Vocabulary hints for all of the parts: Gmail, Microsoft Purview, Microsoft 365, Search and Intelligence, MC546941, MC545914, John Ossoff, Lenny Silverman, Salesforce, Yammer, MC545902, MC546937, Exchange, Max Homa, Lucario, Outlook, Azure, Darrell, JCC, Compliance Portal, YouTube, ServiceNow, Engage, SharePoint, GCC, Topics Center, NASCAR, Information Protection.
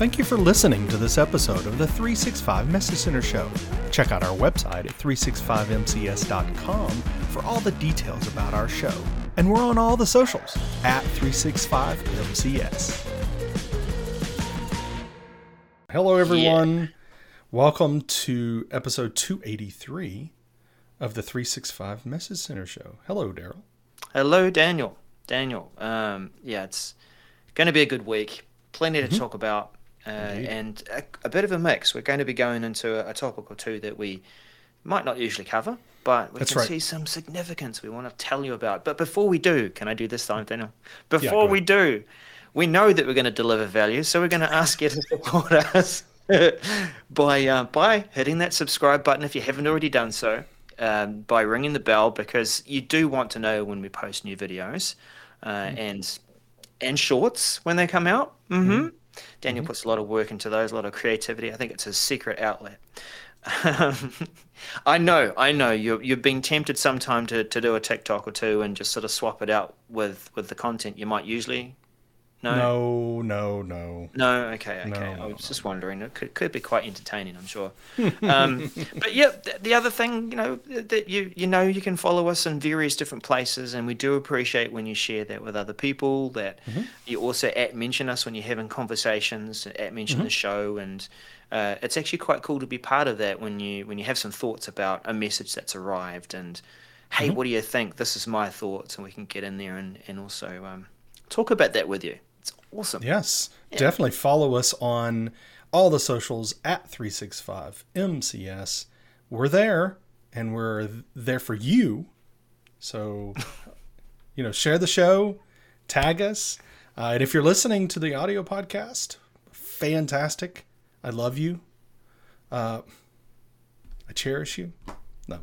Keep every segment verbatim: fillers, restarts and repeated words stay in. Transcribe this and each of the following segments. Thank you for listening to this episode of the three sixty-five Message Center Show. Check out our website at three sixty-five M C S dot com for all the details about our show. And we're on all the socials at three sixty-five M C S. Hello, everyone. Yeah. Welcome to episode two eighty-three of the three sixty-five Message Center Show. Hello, Daryl. Hello, Daniel. Daniel. Um, yeah, it's going to be a good week. Plenty to mm-hmm. talk about. Uh, and a, a bit of a mix. We're going to be going into a, a topic or two that we might not usually cover, but we That's can right. see some significance we want to tell you about. But before we do, can I do this time, Daniel? Before yeah, we do, we know that we're going to deliver value, so we're going to ask you to support us by uh, by hitting that subscribe button if you haven't already done so, um, by ringing the bell, because you do want to know when we post new videos uh, mm-hmm. and and shorts when they come out. Mm-hmm. Mm-hmm. Daniel mm-hmm. puts a lot of work into those, a lot of creativity. I think it's his secret outlet. Um, I know, I know. You're, you're being tempted sometime to, to do a TikTok or two and just sort of swap it out with, with the content you might usually. No, no, no. No, no okay, okay. No, no, I was just wondering. It could, could be quite entertaining, I'm sure. Um, but yeah, the, the other thing, you know, that you you know you can follow us in various different places, and we do appreciate when you share that with other people, that mm-hmm. you also at mention us when you're having conversations, at mention mm-hmm. the show, and uh, it's actually quite cool to be part of that when you when you have some thoughts about a message that's arrived, and hey, mm-hmm. what do you think? This is my thoughts, and we can get in there and, and also um, talk about that with you. It's awesome. Yes, yeah. Definitely follow us on all the socials at three sixty-five M C S. We're there, and we're there for you. So, you know, share the show, tag us. Uh, and if you're listening to the audio podcast, fantastic. I love you. Uh, I cherish you. No.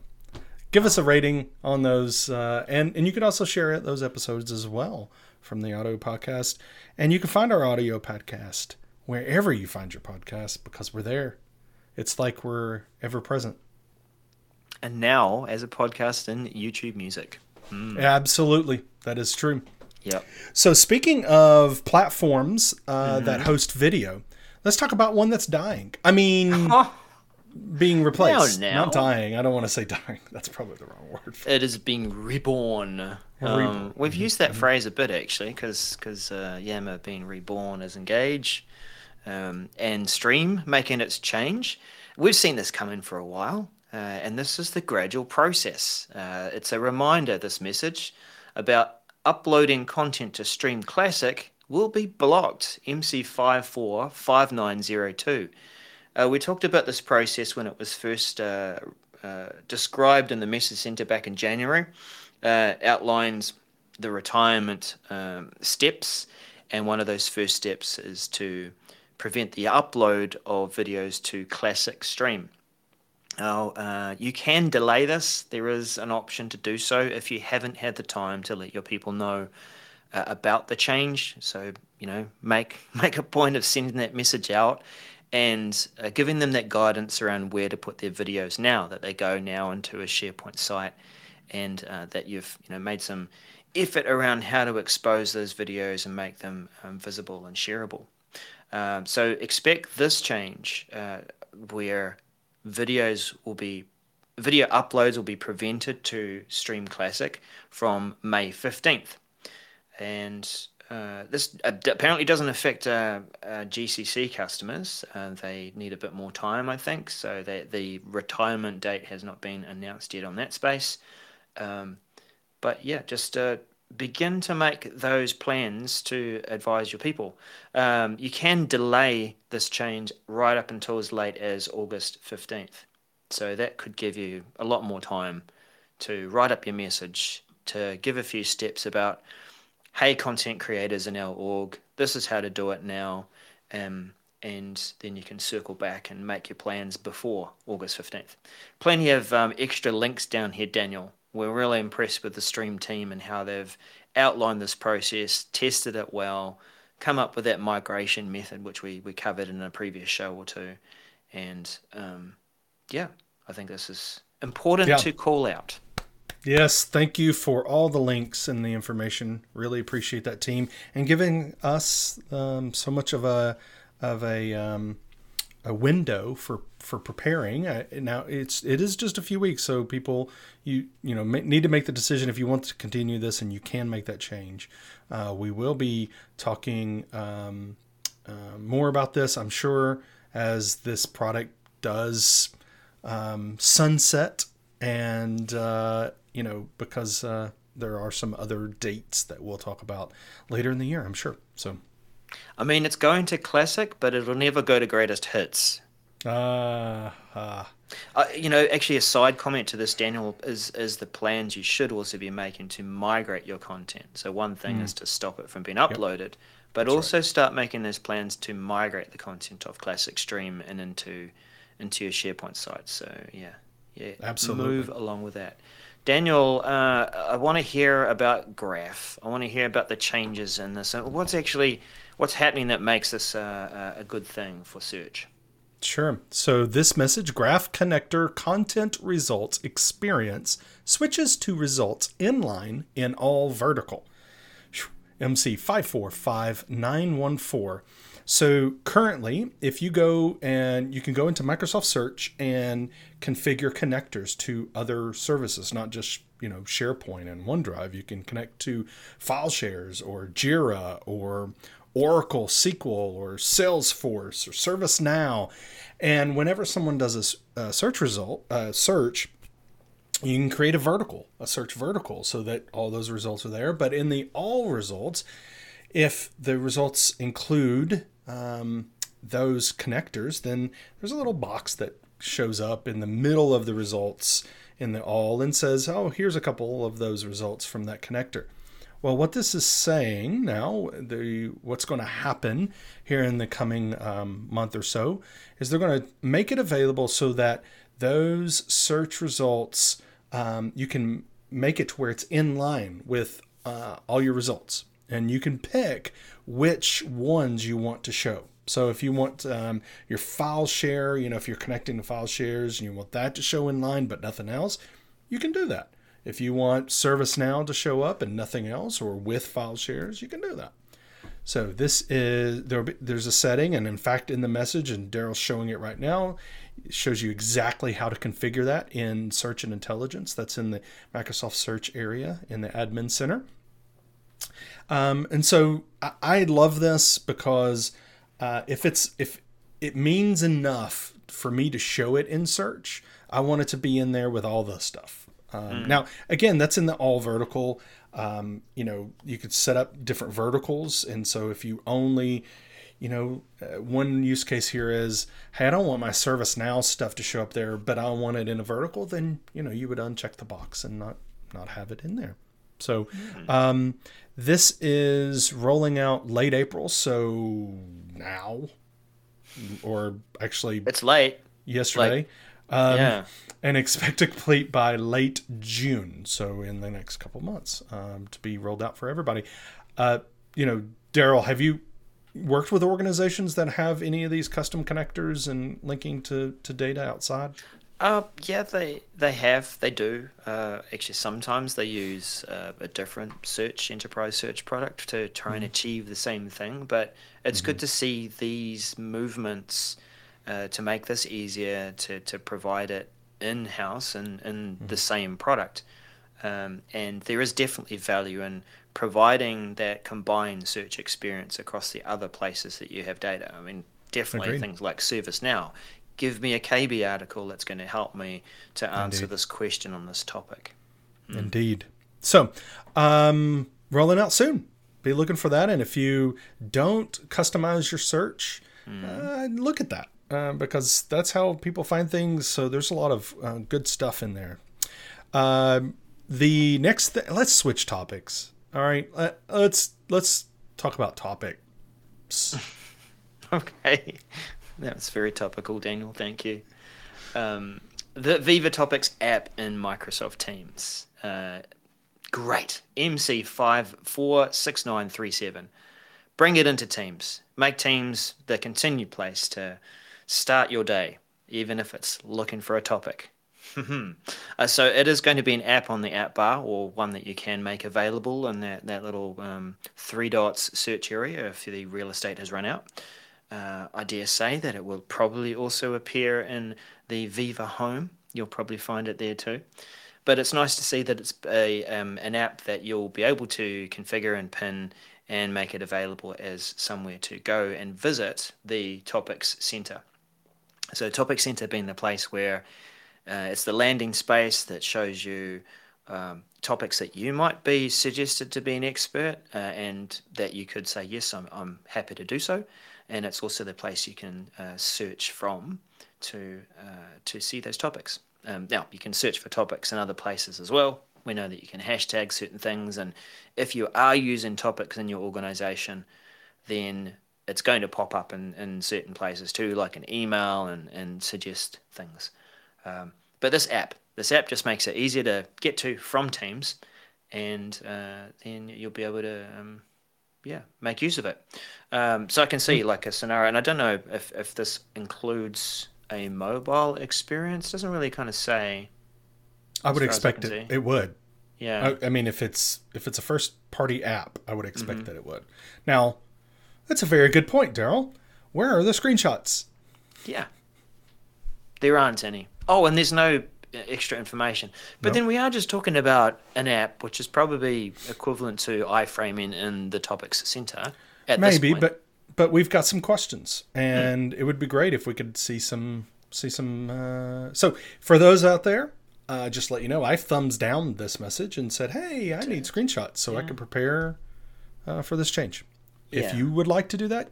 Give us a rating on those. Uh, and, and you can also share those episodes as well from the audio podcast, and you can find our audio podcast wherever you find your podcast, because we're there. It's like we're ever present. And now as a podcast in YouTube music. Mm. Absolutely. That is true. Yeah. So speaking of platforms uh, mm-hmm. that host video, let's talk about one that's dying. I mean, being replaced, now, now. Not dying. I don't want to say dying. That's probably the wrong word. For it is being reborn. Um, we've used that phrase a bit, actually, because because uh, Yammer being reborn as Engage, um, and Stream making its change. We've seen this coming for a while, uh, and this is the gradual process. Uh, it's a reminder, this message, about uploading content to Stream Classic will be blocked, M C five four five nine zero two. Uh, we talked about this process when it was first uh, uh, described in the Message Center back in January. Uh, outlines the retirement um, steps, and one of those first steps is to prevent the upload of videos to Classic Stream. Now, uh, you can delay this. There is an option to do so if you haven't had the time to let your people know uh, about the change. So, you know, make make a point of sending that message out and uh, giving them that guidance around where to put their videos now that they go now into a SharePoint site, and uh, that you've you know made some effort around how to expose those videos and make them um, visible and shareable. Um, so expect this change uh, where videos will be video uploads will be prevented to Stream Classic from May fifteenth, and uh, this apparently doesn't affect uh, uh, G C C customers. Uh, they need a bit more time, I think, so that the retirement date has not been announced yet on that space. Um, but yeah, just uh, begin to make those plans to advise your people. Um, you can delay this change right up until as late as August fifteenth. So that could give you a lot more time to write up your message, to give a few steps about, hey, content creators in our org, this is how to do it now. Um, and then you can circle back and make your plans before August fifteenth. Plenty of um, extra links down here, Daniel. We're really impressed with the Stream team and how they've outlined this process, tested it well, come up with that migration method, which we, we covered in a previous show or two. And um, yeah, I think this is important yeah. to call out. Yes, thank you for all the links and the information. Really appreciate that team and giving us um, so much of a, of a um, a window for for preparing. I, now it's it is just a few weeks, so people you you know ma- need to make the decision if you want to continue this, and you can make that change. Uh, we will be talking um, uh, more about this, I'm sure, as this product does um, sunset, and uh, you know because. Uh, There are some other dates that we'll talk about later in the year, I'm sure. So, I mean, it's going to classic, but it'll never go to greatest hits. Uh, uh. Uh, you know, actually, a side comment to this, Daniel, is is the plans you should also be making to migrate your content. So one thing mm. is to stop it from being uploaded, yep. but That's also right. start making those plans to migrate the content off Classic Stream and into into your SharePoint site. So yeah, yeah, absolutely, move along with that. Daniel, uh, I want to hear about Graph. I want to hear about the changes in this. What's actually what's happening that makes this uh, a good thing for search? Sure. So this message, Graph Connector Content Results Experience, switches to results inline in all vertical. M C five four five nine one four. So currently, if you go and you can go into Microsoft Search and configure connectors to other services, not just, you know, SharePoint and OneDrive. You can connect to file shares or Jira or Oracle S Q L or Salesforce or ServiceNow. And whenever someone does a, a search result, uh, search, you can create a vertical, a search vertical, so that all those results are there. But in the all results, if the results include Um, those connectors, then there's a little box that shows up in the middle of the results in the all and says, oh, here's a couple of those results from that connector. Well, what this is saying now, the what's going to happen here in the coming um, month or so is they're going to make it available so that those search results, um, you can make it to where it's in line with uh, all your results. And you can pick which ones you want to show. So if you want um, your file share, you know, if you're connecting to file shares and you want that to show in line but nothing else, you can do that. If you want ServiceNow to show up and nothing else, or with file shares, you can do that. So this is, there'll be, there's a setting, and in fact in the message, and Daryl's showing it right now, it shows you exactly how to configure that in Search and Intelligence. That's in the Microsoft Search area in the Admin Center. Um, and so I, I love this because uh, if it's if it means enough for me to show it in search, I want it to be in there with all the stuff. Um, mm. Now, again, that's in the all vertical. Um, you know, you could set up different verticals. And so if you only, you know, uh, one use case here is, hey, I don't want my ServiceNow stuff to show up there, but I want it in a vertical. Then, you know, you would uncheck the box and not not have it in there. So um, this is rolling out late April, so now, or actually... It's late. Yesterday. Late. Um, yeah. And expect to complete by late June, so in the next couple months, um, to be rolled out for everybody. Uh, you know, Daryl, have you worked with organizations that have any of these custom connectors and linking to, to data outside? Uh, yeah, they they have, they do. Uh, actually, sometimes they use uh, a different search, enterprise search product to try and mm-hmm. achieve the same thing. But it's mm-hmm. good to see these movements uh, to make this easier, to, to provide it in-house and in, in mm-hmm. the same product. Um, and there is definitely value in providing that combined search experience across the other places that you have data. I mean, definitely Agreed. Things like ServiceNow. Give me a K B article that's going to help me to answer Indeed. This question on this topic. Mm. Indeed. So, um, rolling out soon. Be looking for that. And if you don't customize your search, mm. uh, look at that uh, because that's how people find things. So there's a lot of uh, good stuff in there. Uh, the next thing, let's switch topics. All right. Uh, let's, let's talk about topics. Okay. That was very topical, Daniel. Thank you. Um, the Viva Topics app in Microsoft Teams. Uh, great. M C five four six nine three seven. Bring it into Teams. Make Teams the continued place to start your day, even if it's looking for a topic. uh, so it is going to be an app on the app bar, or one that you can make available in that, that little um, three dots search area if the real estate has run out. Uh, I dare say that it will probably also appear in the Viva Home. You'll probably find it there too. But it's nice to see that it's a um, an app that you'll be able to configure and pin and make it available as somewhere to go and visit the Topics Center. So Topics Center being the place where uh, it's the landing space that shows you um, topics that you might be suggested to be an expert uh, and that you could say, yes, I'm, I'm happy to do so. And it's also the place you can uh, search from to uh, to see those topics. Um, now, you can search for topics in other places as well. We know that you can hashtag certain things, and if you are using topics in your organization, then it's going to pop up in, in certain places too, like an email and, and suggest things. Um, but this app, this app just makes it easier to get to from Teams, and uh, then you'll be able to... Um, Yeah, make use of it. Um, so I can see like a scenario, and I don't know if, if this includes a mobile experience. It doesn't really kind of say. I would expect I it. See. It would. Yeah. I, I mean, if it's if it's a first party app, I would expect mm-hmm. that it would. Now, that's a very good point, Daryl. Where are the screenshots? Yeah. There aren't any. Oh, and there's no extra information. But nope. Then we are just talking about an app which is probably equivalent to iframing in the Topics Center at maybe this point. but but we've got some questions, and mm. it would be great if we could see some see some uh so for those out there, uh just let you know, I thumbs down this message and said, hey, I need screenshots so yeah. I can prepare uh for this change. If yeah. you would like to do that,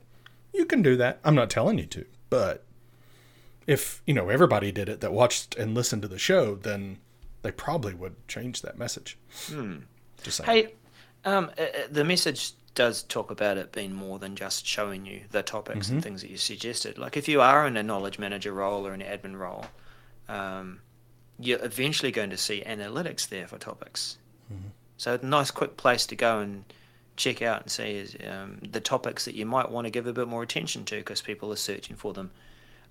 you can do that. I'm not telling you to, but if, you know, everybody did it that watched and listened to the show, then they probably would change that message. Hmm. Just saying. Hey, um, uh, the message does talk about it being more than just showing you the topics mm-hmm. and things that you suggested. Like if you are in a knowledge manager role or an admin role, um, you're eventually going to see analytics there for topics. Mm-hmm. So a nice quick place to go and check out and see is, um, the topics that you might want to give a bit more attention to because people are searching for them.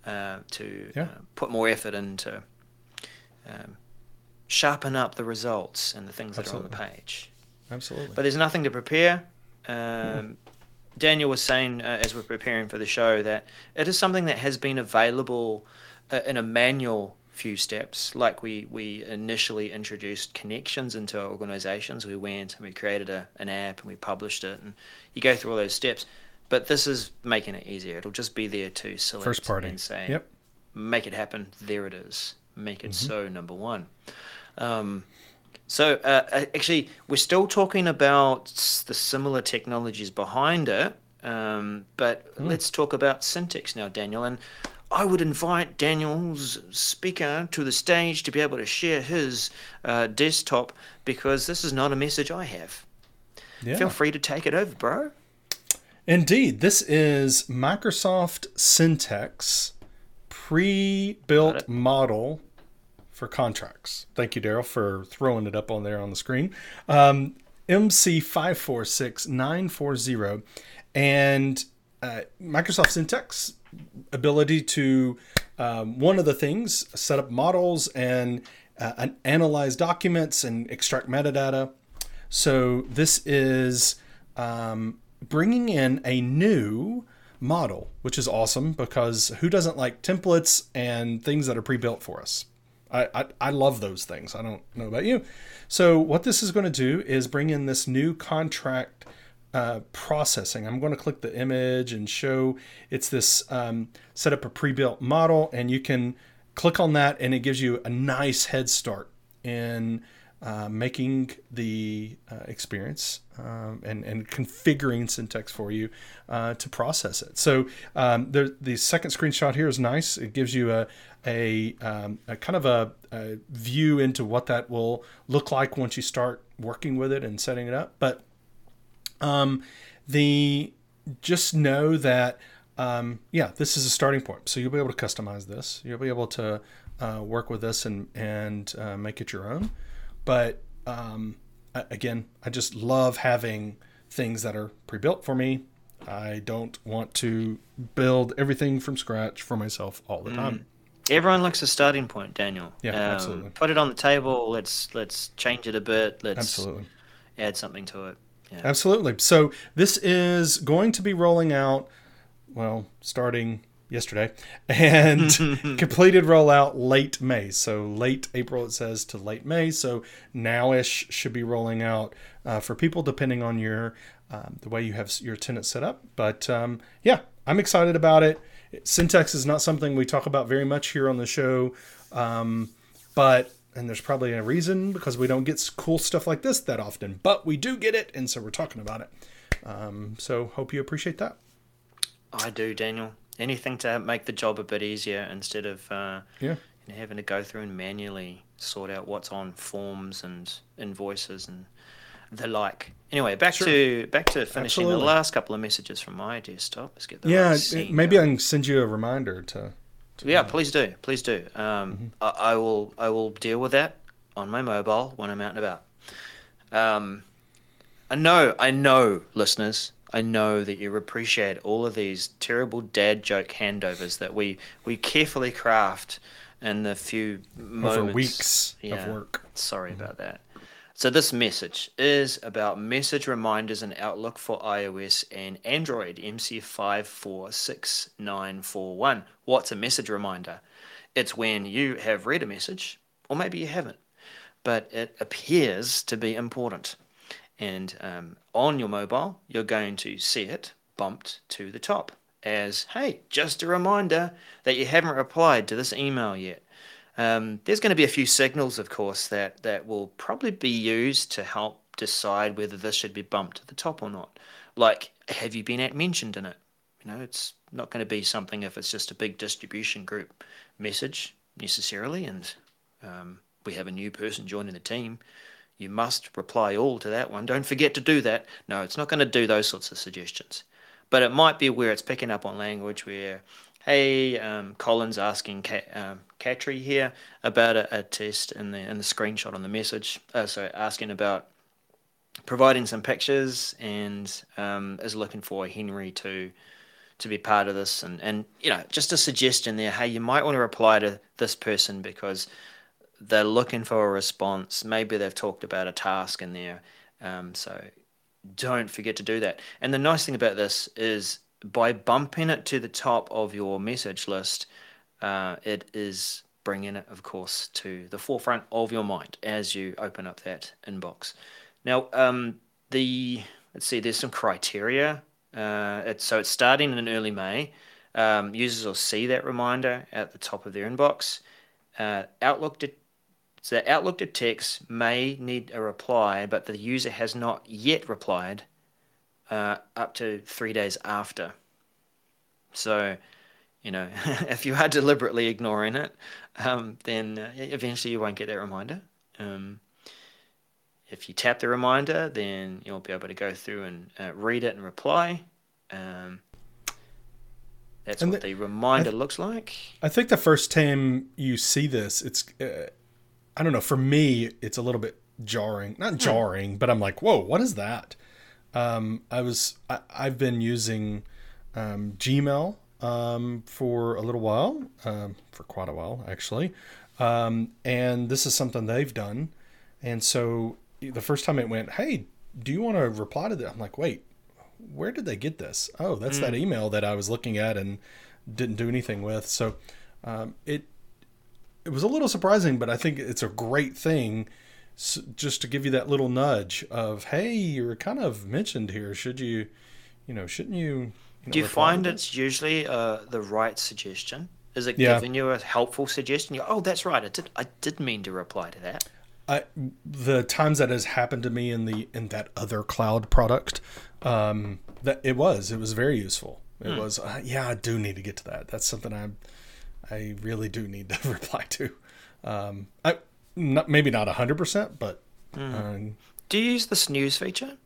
Uh, to yeah. uh, put more effort into um, sharpen up the results and the things Absolutely. That are on the page. Absolutely. But there's nothing to prepare. Um, mm. Daniel was saying uh, as we're preparing for the show that it is something that has been available uh, in a manual few steps. Like we, we initially introduced connections into our organizations. We went and we created a, an app and we published it. And you go through all those steps. But this is making it easier. It'll just be there to select First party. And say, yep. make it happen. There it is. Make it mm-hmm. so number one. Um, so uh, actually, we're still talking about the similar technologies behind it. Um, but mm. let's talk about Syntex now, Daniel. And I would invite Daniel's speaker to the stage to be able to share his uh, desktop, because this is not a message I have. Yeah. Feel free to take it over, bro. Indeed, this is Microsoft Syntex pre-built model for contracts. Thank you, Daryl, for throwing it up on there on the screen. Um, M C five four six nine four zero, and uh, Microsoft Syntex ability to, um, one of the things, set up models and, uh, and analyze documents and extract metadata. So this is... Um, bringing in a new model, which is awesome, because who doesn't like templates and things that are pre-built for us? I, I, I love those things. I don't know about you. So what this is going to do is bring in this new contract uh, processing. I'm going to click the image and show it's this um, set up a pre-built model, and you can click on that and it gives you a nice head start in Uh, making the uh, experience um, and, and configuring Syntex for you uh, to process it. So um, the, the second screenshot here is nice. It gives you a, a, um, a kind of a, a view into what that will look like once you start working with it and setting it up. But um, the just know that, um, yeah, this is a starting point. So you'll be able to customize this. You'll be able to uh, work with this and, and uh, make it your own. But um, again, I just love having things that are pre-built for me. I don't want to build everything from scratch for myself all the time. Mm. Everyone likes a starting point, Daniel. Yeah, um, absolutely. Put it on the table. Let's let's change it a bit. Let's absolutely. add something to it. Yeah. Absolutely. So this is going to be rolling out well, starting yesterday, and completed rollout late May. So late April, it says, to late May. So nowish should be rolling out uh, for people, depending on your um, the way you have your tenant set up. But um, yeah, I'm excited about it. Syntex is not something we talk about very much here on the show, um, but and there's probably a reason, because we don't get cool stuff like this that often, but we do get it, and so we're talking about it. Um, so hope you appreciate that. I do, Daniel. Anything to make the job a bit easier instead of uh, yeah. you know, having to go through and manually sort out what's on forms and invoices and the like. Anyway, back sure. to back to finishing Absolutely. the last couple of messages from my desktop. Let's get the yeah. Right scene maybe going. I can send you a reminder to. to yeah, please do, please do. Um, mm-hmm. I, I will I will deal with that on my mobile when I'm out and about. Um, I know, I know, listeners. I know that you appreciate all of these terrible dad joke handovers that we, we carefully craft in the few moments. Over weeks yeah, of work. Sorry mm-hmm. about that. So this message is about message reminders in Outlook for iOS and Android, M C five four six nine four one. What's a message reminder? It's when you have read a message, or maybe you haven't, but it appears to be important. And um, on your mobile, you're going to see it bumped to the top as, hey, just a reminder that you haven't replied to this email yet. Um, there's going to be a few signals, of course, that, that will probably be used to help decide whether this should be bumped to the top or not. Like, have you been at mentioned in it? You know, it's not going to be something if it's just a big distribution group message necessarily, and um, we have a new person joining the team. You must reply all to that one. Don't forget to do that. No, it's not going to do those sorts of suggestions. But it might be where it's picking up on language where, hey, um, Colin's asking Kat, um, Katri here about a, a test in the in the screenshot on the message. Uh, so asking about providing some pictures and um, is looking for Henry to to be part of this. And, and, you know, just a suggestion there. Hey, you might want to reply to this person because they're looking for a response. Maybe they've talked about a task in there. Um, so don't forget to do that. And the nice thing about this is by bumping it to the top of your message list, uh, it is bringing it, of course, to the forefront of your mind as you open up that inbox. Now, um, the let's see, there's some criteria. Uh, it's, so it's starting in early May. Um, users will see that reminder at the top of their inbox. Uh, Outlook did. So Outlook detects may need a reply, but the user has not yet replied uh, up to three days after. So, you know, if you are deliberately ignoring it, um, then uh, eventually you won't get that reminder. Um, if you tap the reminder, then you'll be able to go through and uh, read it and reply. Um, that's and what the, the reminder th- looks like. I think the first time you see this, it's... Uh, I don't know. For me, it's a little bit jarring, not jarring, but I'm like, whoa, what is that? Um, I was, I, I've been using um, Gmail um, for a little while, um, for quite a while actually. Um, and this is something they've done. And so the first time it went, hey, do you want to reply to that? I'm like, wait, where did they get this? Oh, that's mm. that email that I was looking at and didn't do anything with. So um, it, It was a little surprising, but I think it's a great thing just to give you that little nudge of, hey, you're kind of mentioned here. Should you, you know, shouldn't you? you know, Do you find it's usually uh, the right suggestion? Is it yeah. giving you a helpful suggestion? You're, oh, that's right. I did. I did mean to reply to that. I, the times that has happened to me in the in that other cloud product, um, that it was it was very useful. It hmm. was uh, yeah. I do need to get to that. That's something I'm. I really do need to reply to. Um, I not, maybe not one hundred percent, but... Mm. Um, do you use the snooze feature?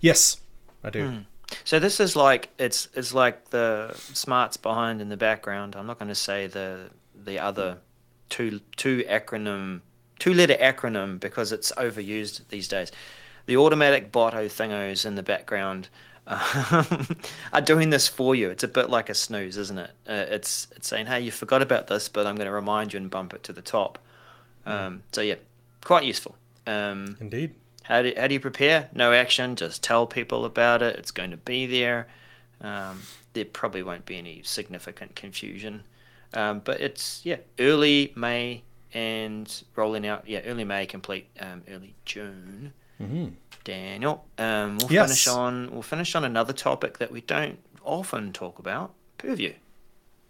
Yes, I do. Mm. So this is like, it's it's like the smarts behind in the background. I'm not going to say the the other two two acronym, two-letter acronym because it's overused these days. The automatic botto thingos in the background... are doing this for you. It's a bit like a snooze, isn't it? Uh, it's it's saying, hey, you forgot about this, but I'm going to remind you and bump it to the top. Um, so yeah, quite useful. Um, Indeed. How do how do you prepare? No action. Just tell people about it. It's going to be there. um, there probably won't be any significant confusion. Um, but it's, yeah, early May and rolling out, yeah, early May, complete um, early June. Mm-hmm. Daniel, um, we'll, yes. finish on, we'll finish on another topic that we don't often talk about, Purview.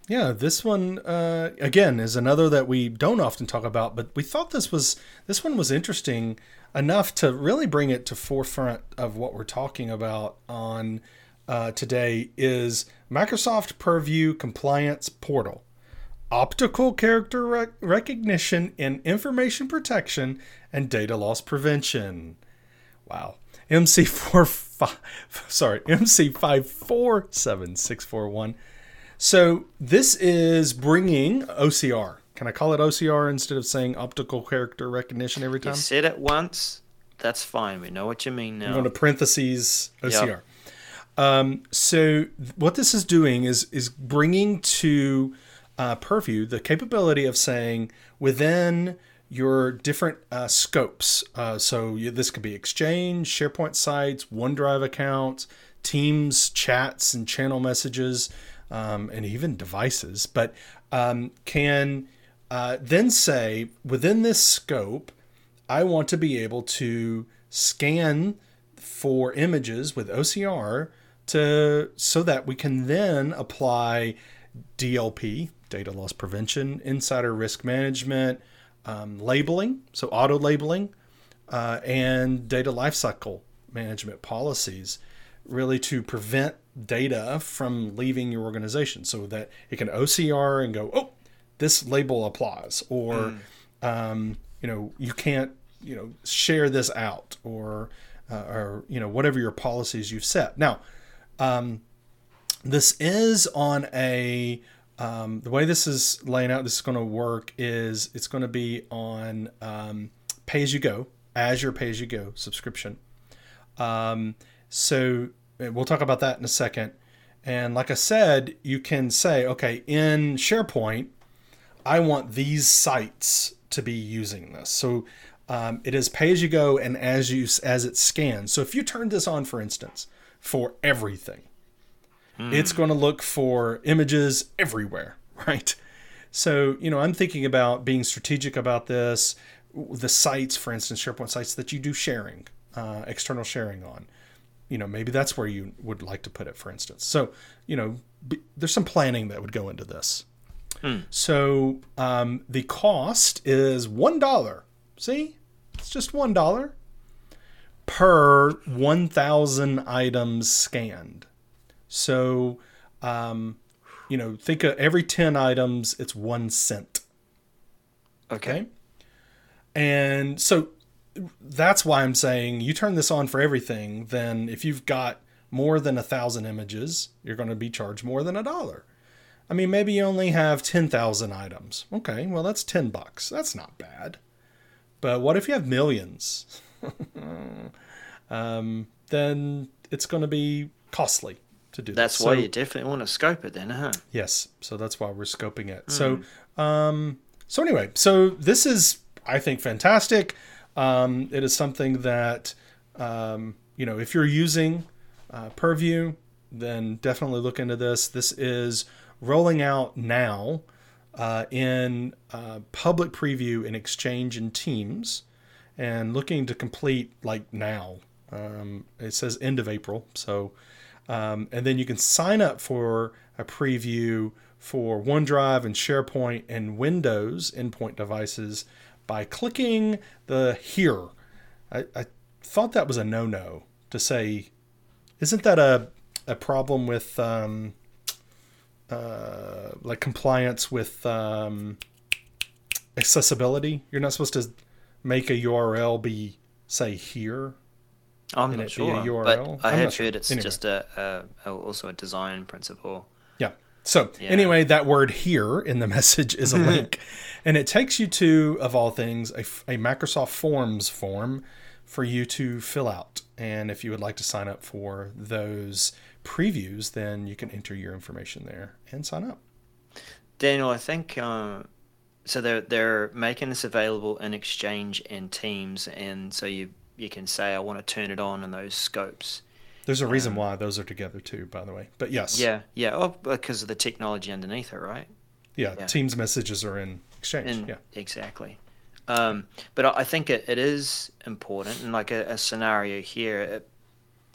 Yeah, this one, uh, again, is another that we don't often talk about, but we thought this was this one was interesting enough to really bring it to forefront of what we're talking about on uh, today is Microsoft Purview Compliance Portal. Optical character rec- recognition in information protection and data loss prevention. Wow. M C four five, sorry, M C five four seven six four one. So this is bringing O C R. Can I call it O C R instead of saying optical character recognition every time? You said it once. That's fine. We know what you mean now. I'm going to parentheses O C R. Yep. Um, so what this is doing is is bringing to uh, Purview the capability of saying within your different uh, scopes. Uh, so you, this could be Exchange, SharePoint sites, OneDrive accounts, Teams, chats, and channel messages. Um, and even devices, but um, can uh, then say within this scope, I want to be able to scan for images with O C R to so that we can then apply D L P, data loss prevention, insider risk management, um, labeling, so auto labeling, uh, and data lifecycle management policies, really to prevent data from leaving your organization so that it can O C R and go, oh, this label applies, or, mm. um, you know, you can't, you know, share this out, or, uh, or, you know, whatever your policies you've set. Now, um, this is on a, um, the way this is laying out, this is going to work is it's going to be on, um, pay as you go, Azure pay as you go subscription. Um, so, we'll talk about that in a second. And like I said, you can say, okay, in SharePoint, I want these sites to be using this. So um, it is pay as you go and as you as it scans. So if you turn this on, for instance, for everything, mm. it's going to look for images everywhere, right? So, you know, I'm thinking about being strategic about this, the sites, for instance, SharePoint sites that you do sharing, uh, external sharing on. You know, maybe that's where you would like to put it, for instance. So, you know, b- there's some planning that would go into this. Mm. So um, the cost is one dollar. See, it's just one dollar per one thousand items scanned. So, um, you know, think of every ten items, it's one cent. Okay. okay? And so... that's why I'm saying you turn this on for everything. Then if you've got more than a thousand images, you're going to be charged more than a dollar. I mean, maybe you only have ten thousand items. Okay. Well, that's ten bucks. That's not bad. But what if you have millions? um, then it's going to be costly to do that. That's why so, you definitely want to scope it then, huh? Yes. So that's why we're scoping it. Mm. So, um, so anyway, so this is, I think, fantastic. Um, it is something that, um, you know, if you're using uh, Purview, then definitely look into this. This is rolling out now uh, in uh, public preview in Exchange and Teams and looking to complete like now. Um, it says end of April. So um, and then you can sign up for a preview for OneDrive and SharePoint and Windows endpoint devices by clicking the here. I, I thought that was a no-no to say, isn't that a a problem with um, uh, like compliance with um, accessibility? You're not supposed to make a U R L be, say, here. I'm not sure, U R L? But I have heard it's anyway. just a, a also a design principle. Yeah. So yeah. anyway, that word here in the message is a link and it takes you to, of all things, a, a Microsoft Forms form for you to fill out. And if you would like to sign up for those previews, then you can enter your information there and sign up. Daniel, I think, uh, so they're, they're making this available in Exchange and Teams. And so you, you can say, I want to turn it on in those scopes. There's a reason why those are together too, by the way. But yes. Yeah, yeah. Oh, because of the technology underneath it, right? Yeah, yeah. Teams messages are in Exchange. In, yeah, exactly. Um, but I think it, it is important, and like a, a scenario here, it,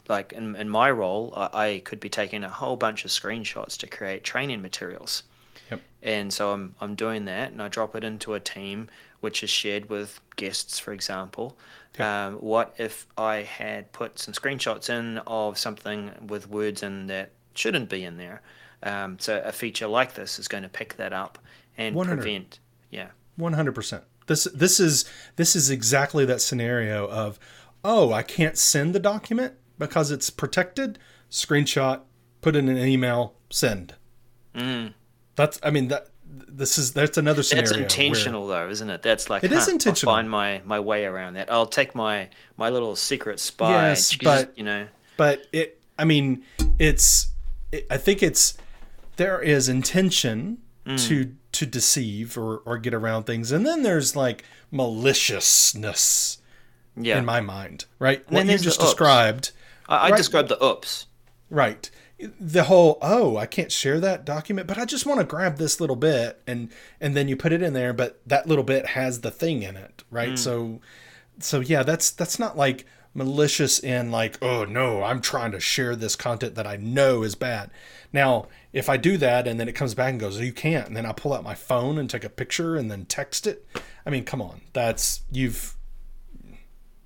like in, in my role, I, I could be taking a whole bunch of screenshots to create training materials. Yep. And so I'm I'm doing that, and I drop it into a team, which is shared with guests, for example. Yep. Um, what if I had put some screenshots in of something with words in that shouldn't be in there? Um, so a feature like this is going to pick that up and prevent. Yeah. one hundred percent. This this is this is exactly that scenario of, oh, I can't send the document because it's protected. Screenshot, put in an email, send. Mm. That's, I mean, that this is, that's another scenario. That's intentional where, though, isn't it? That's like, it huh, is intentional. I'll find my, my way around that. I'll take my, my little secret spy. Yes, but, you know, but it, I mean, it's, it, I think it's, there is intention mm. to, to deceive or, or get around things. And then there's like maliciousness yeah. in my mind, right? What you just described. I, I right? described the oops. Right. The whole, oh, I can't share that document, but I just want to grab this little bit, and and then you put it in there, but that little bit has the thing in it, right? Mm. So, so yeah, that's that's not like malicious in like, oh no, I'm trying to share this content that I know is bad. Now, if I do that and then it comes back and goes, you can't, and then I pull out my phone and take a picture and then text it. I mean, come on, that's you've,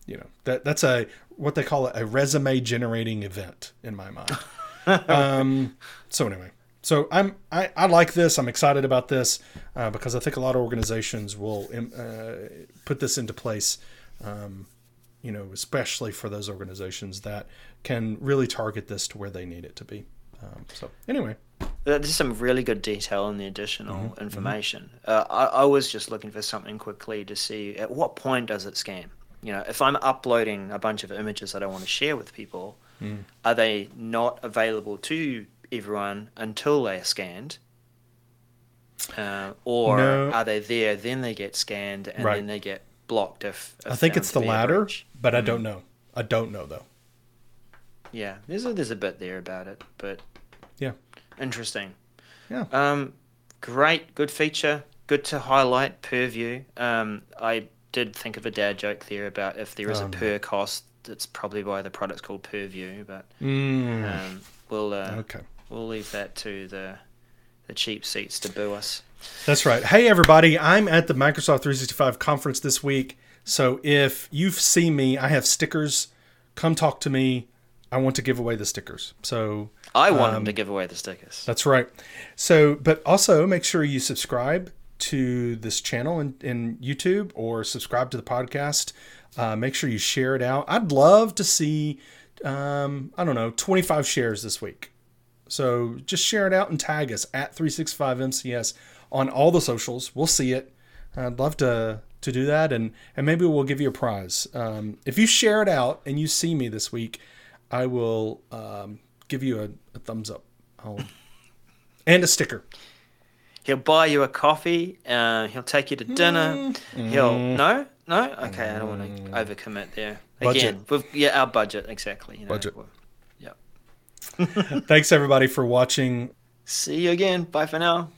you know, that that's a what they call it, a resume generating event in my mind. um, so anyway, so I'm, I, I like this. I'm excited about this, uh, because I think a lot of organizations will, uh, put this into place. Um, you know, especially for those organizations that can really target this to where they need it to be. Um, so anyway, there's some really good detail in the additional mm-hmm. information. Mm-hmm. Uh, I, I was just looking for something quickly to see at what point does it scan? You know, if I'm uploading a bunch of images that I want to share with people, Mm. are they not available to everyone until they are scanned? Uh, or no. are they there, then they get scanned, and right. then they get blocked? If, if I think it's the latter, breach. But I mm. don't know. I don't know, though. Yeah, there's a, there's a bit there about it, but yeah, interesting. Yeah. Um, great, good feature, good to highlight per view. Um, I did think of a dad joke there about if there is oh, a per no. cost, it's probably why the product's called Purview, but mm. um, we'll uh, okay. we'll leave that to the the cheap seats to boo us. That's right. Hey, everybody, I'm at the Microsoft three sixty-five conference this week, so if you see me, I have stickers. Come talk to me. I want to give away the stickers. So I want um, them to give away the stickers. That's right. So, but also make sure you subscribe to this channel in, in YouTube or subscribe to the podcast. Uh, make sure you share it out. I'd love to see, um, I don't know, twenty-five shares this week. So just share it out and tag us at three sixty-five M C S on all the socials. We'll see it. I'd love to to do that, and, and maybe we'll give you a prize. Um, if you share it out and you see me this week, I will um, give you a, a thumbs up I'll, and a sticker. He'll buy you a coffee. Uh, he'll take you to dinner. Mm. He'll no, no. Okay, I don't want to overcommit there. Again, budget. Yeah, our budget exactly. You know, budget. Yep. Thanks everybody for watching. See you again. Bye for now.